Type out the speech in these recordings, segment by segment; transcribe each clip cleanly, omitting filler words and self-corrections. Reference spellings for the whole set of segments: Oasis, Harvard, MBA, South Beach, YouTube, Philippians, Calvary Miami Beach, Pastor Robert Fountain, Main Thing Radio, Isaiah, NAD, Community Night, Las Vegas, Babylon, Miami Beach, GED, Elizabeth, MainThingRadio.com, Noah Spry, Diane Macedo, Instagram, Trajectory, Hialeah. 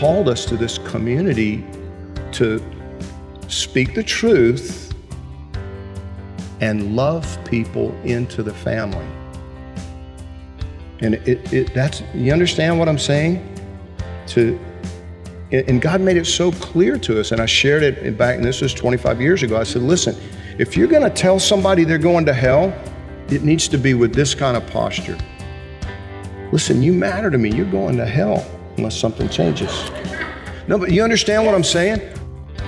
Called us to this community to speak the truth and love people into the family. And that's, you understand what I'm saying? And God made it so clear to us, and I shared it back, and this was 25 years ago. I said, listen, if you're going to tell somebody they're going to hell, it needs to be with this kind of posture. Listen, you matter to me. You're going to hell. Unless something changes. No, but you understand what I'm saying?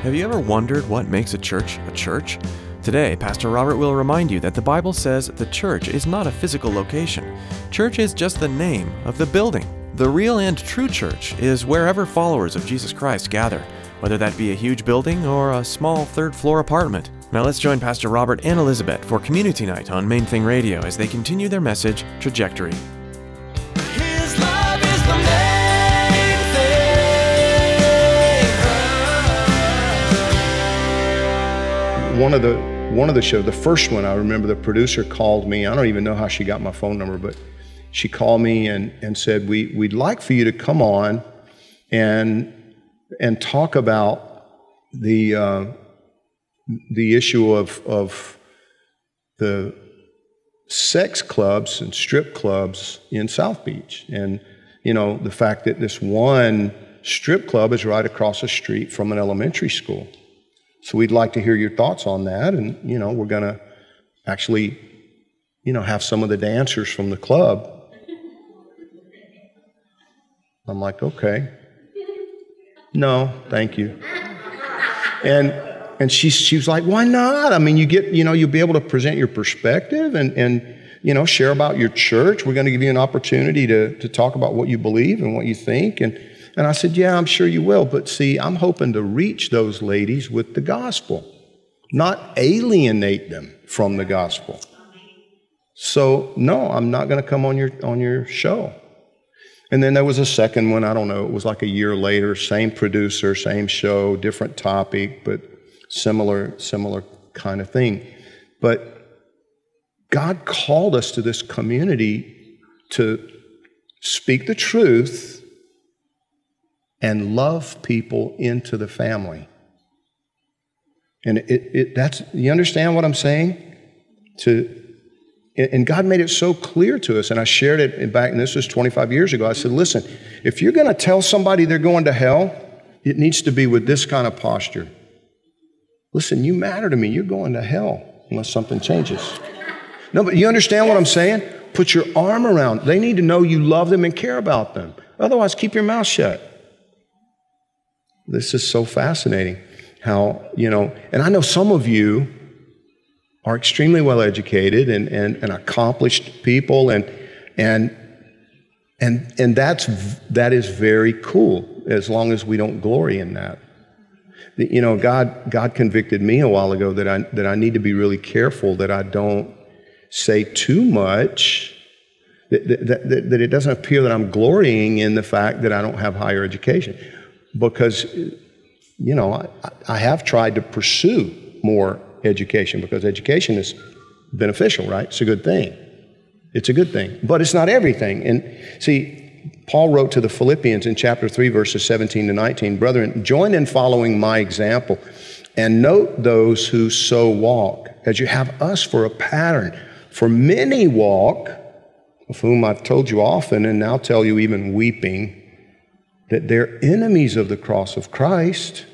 Have you ever wondered what makes a church a church? Today, Pastor Robert will remind you that the Bible says the church is not a physical location. Church is just the name of the building. The real and true church is wherever followers of Jesus Christ gather, whether that be a huge building or a small third-floor apartment. Now let's join Pastor Robert and Elizabeth for Community Night on Main Thing Radio as they continue their message, Trajectory. One of the shows, the first one, I remember the producer called me. I don't even know how she got my phone number, but she called me and said, we'd like for you to come on and talk about the issue of the sex clubs and strip clubs in South Beach, and you know the fact that this one strip club is right across the street from an elementary school. So we'd like to hear your thoughts on that, and, you know, we're going to actually, you know, have some of the dancers from the club. I'm like, okay. No, thank you. And she was like, why not? I mean, you get, you know, you'll be able to present your perspective and you know, share about your church. We're going to give you an opportunity to talk about what you believe and what you think. And I said, yeah, I'm sure you will. But see, I'm hoping to reach those ladies with the gospel, not alienate them from the gospel. So, no, I'm not going to come on your show. And then there was a second one. I don't know. It was like a year later, same producer, same show, different topic, but similar kind of thing. But God called us to this community to speak the truth and love people into the family. And that's, you understand what I'm saying? And God made it so clear to us, and I shared it back, and this was 25 years ago. I said, listen, if you're going to tell somebody they're going to hell, it needs to be with this kind of posture. Listen, you matter to me. You're going to hell unless something changes. No, but you understand what I'm saying? Put your arm around. They need to know you love them and care about them. Otherwise, keep your mouth shut. This is so fascinating how, you know, and I know some of you are extremely well-educated and accomplished people, and that is very cool, as long as we don't glory in that. You know, God convicted me a while ago that I need to be really careful that I don't say too much, that it doesn't appear that I'm glorying in the fact that I don't have higher education. Because, you know, I have tried to pursue more education, because education is beneficial, right? It's a good thing. It's a good thing. But it's not everything. And see, Paul wrote to the Philippians in chapter 3, verses 17 to 19, "Brethren, join in following my example, and note those who so walk, as you have us for a pattern. For many walk, of whom I've told you often, and now tell you even weeping, that they're enemies of the cross of Christ,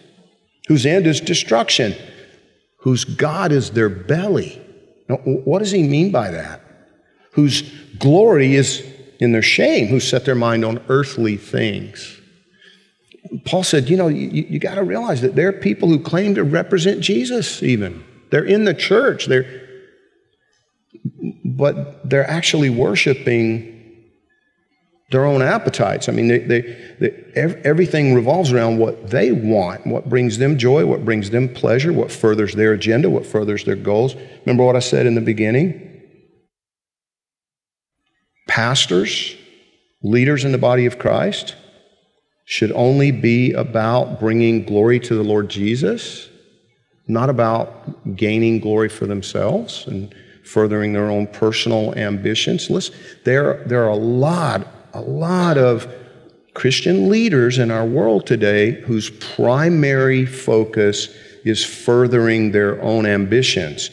whose end is destruction, whose God is their belly." Now, what does he mean by that? Whose glory is in their shame, who set their mind on earthly things. Paul said, you know, you got to realize that there are people who claim to represent Jesus even. They're in the church. But they're actually worshiping their own appetites. I mean, everything revolves around what they want, what brings them joy, what brings them pleasure, what furthers their agenda, what furthers their goals. Remember what I said in the beginning? Pastors, leaders in the body of Christ, should only be about bringing glory to the Lord Jesus, not about gaining glory for themselves and furthering their own personal ambitions. Listen, there are a lot of Christian leaders in our world today whose primary focus is furthering their own ambitions.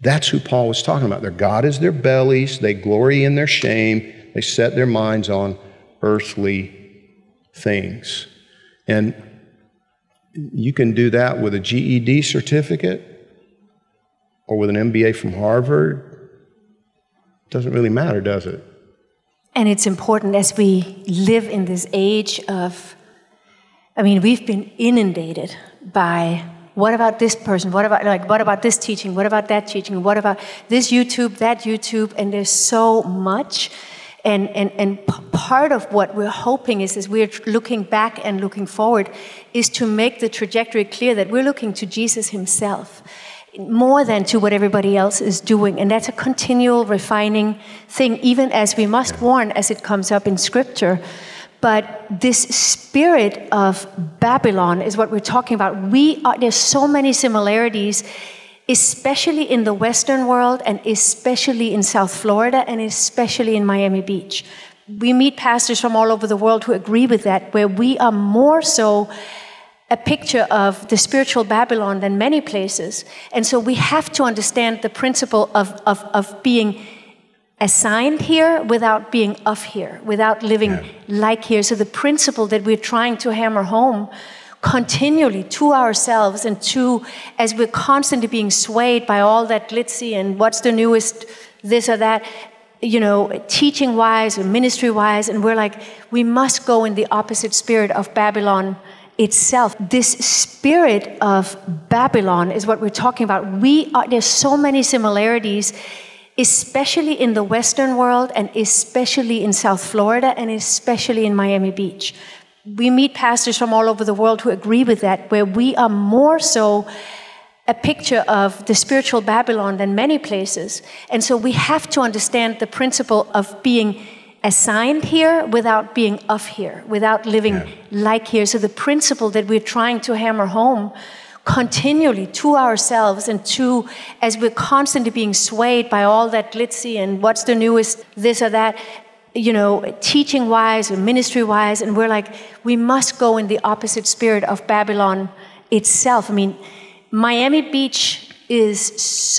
That's who Paul was talking about. Their God is their bellies. They glory in their shame. They set their minds on earthly things. And you can do that with a GED certificate or with an MBA from Harvard. Doesn't really matter, does it? And it's important as we live in this age of, I mean, we've been inundated by what about this person? What about this teaching? What about that teaching? What about this YouTube, that YouTube? And there's so much. And part of what we're hoping is, as we're looking back and looking forward, is to make the trajectory clear that we're looking to Jesus himself more than to what everybody else is doing. And that's a continual refining thing, even as we must warn as it comes up in Scripture. But this spirit of Babylon is what we're talking about. There's so many similarities, especially in the Western world, and especially in South Florida, and especially in Miami Beach. We meet pastors from all over the world who agree with that, where we are more so a picture of the spiritual Babylon than many places. And so we have to understand the principle of being assigned here without being of here, without living like here. So the principle that we're trying to hammer home continually to ourselves and to, as we're constantly being swayed by all that glitzy and what's the newest this or that, you know, teaching-wise or ministry-wise, and we're like, we must go in the opposite spirit of Babylon itself. This spirit of Babylon is what we're talking about. There's so many similarities, especially in the Western world, and especially in South Florida, and especially in Miami Beach. We meet pastors from all over the world who agree with that, where we are more so a picture of the spiritual Babylon than many places. And so we have to understand the principle of being assigned here without being of here, without living like here. So the principle that we're trying to hammer home continually to ourselves and to, as we're constantly being swayed by all that glitzy and what's the newest this or that, you know, teaching-wise or ministry-wise, and we're like, we must go in the opposite spirit of Babylon itself. I mean, Miami Beach is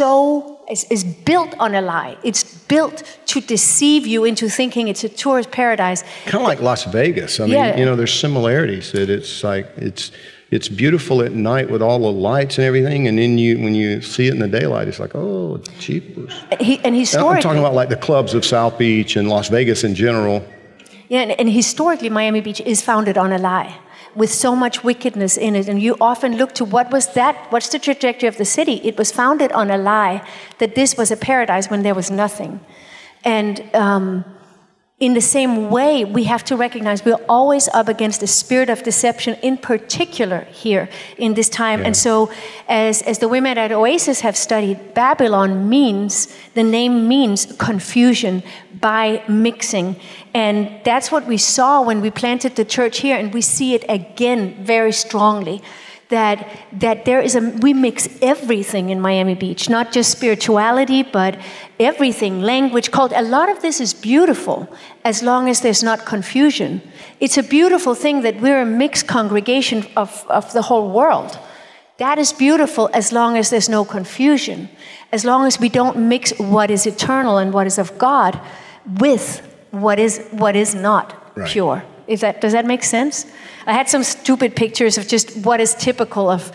built on a lie. It's built to deceive you into thinking it's a tourist paradise. Kind of like Las Vegas. I mean, you know, there's similarities that it's like, it's beautiful at night with all the lights and everything, and then when you see it in the daylight, it's like, oh, jeepers. I'm talking about like the clubs of South Beach and Las Vegas in general. Yeah, and historically, Miami Beach is founded on a lie with so much wickedness in it, and you often look to what was that? What's the trajectory of the city? It was founded on a lie that this was a paradise when there was nothing. And in the same way, we have to recognize we're always up against the spirit of deception, in particular here in this time. Yeah. And so as the women at Oasis have studied, Babylon means, the name means confusion by mixing. And that's what we saw when we planted the church here, and we see it again very strongly. That there is we mix everything in Miami Beach, not just spirituality, but everything, language, culture. A lot of this is beautiful as long as there's not confusion. It's a beautiful thing that we're a mixed congregation of the whole world. That is beautiful as long as there's no confusion, as long as we don't mix what is eternal and what is of God with what is not pure. Does that make sense? I had some stupid pictures of just what is typical of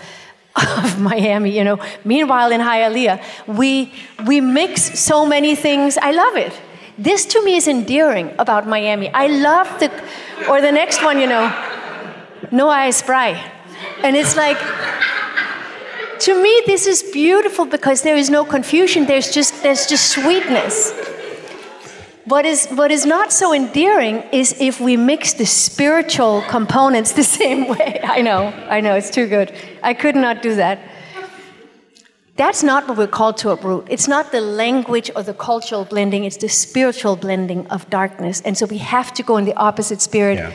Miami, you know. Meanwhile, in Hialeah, we mix so many things. I love it. This to me is endearing about Miami. I love the next one, you know. Noah Spry. And it's like, to me, this is beautiful because there is no confusion. There's just sweetness. What is not so endearing is if we mix the spiritual components the same way. I know, it's too good. I could not do that. That's not what we're called to uproot. It's not the language or the cultural blending, it's the spiritual blending of darkness. And so we have to go in the opposite spirit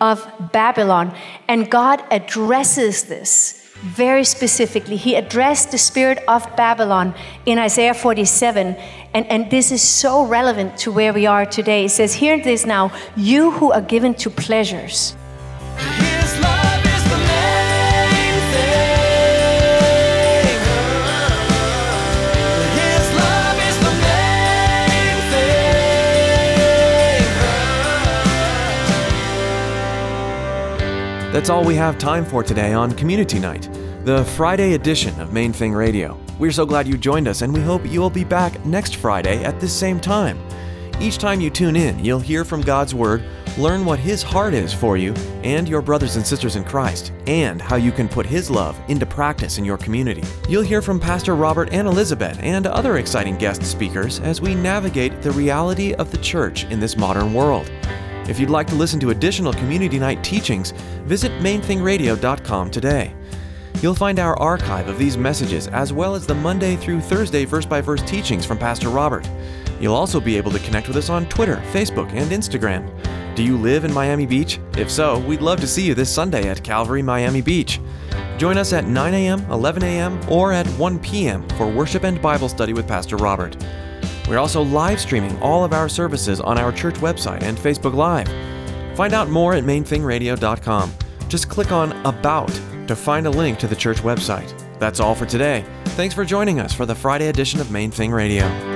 of Babylon. And God addresses this very specifically. He addressed the spirit of Babylon in Isaiah 47. And this is so relevant to where we are today. It says, hear this now, you who are given to pleasures. That's all we have time for today on Community Night, the Friday edition of Main Thing Radio. We're so glad you joined us, and we hope you'll be back next Friday at this same time. Each time you tune in, you'll hear from God's Word, learn what His heart is for you and your brothers and sisters in Christ, and how you can put His love into practice in your community. You'll hear from Pastor Robert and Elizabeth and other exciting guest speakers as we navigate the reality of the church in this modern world. If you'd like to listen to additional Community Night teachings, visit MainThingRadio.com today. You'll find our archive of these messages as well as the Monday through Thursday verse-by-verse teachings from Pastor Robert. You'll also be able to connect with us on Twitter, Facebook, and Instagram. Do you live in Miami Beach? If so, we'd love to see you this Sunday at Calvary Miami Beach. Join us at 9 a.m., 11 a.m., or at 1 p.m. for worship and Bible study with Pastor Robert. We're also live streaming all of our services on our church website and Facebook Live. Find out more at MainThingRadio.com. Just click on About to find a link to the church website. That's all for today. Thanks for joining us for the Friday edition of Main Thing Radio.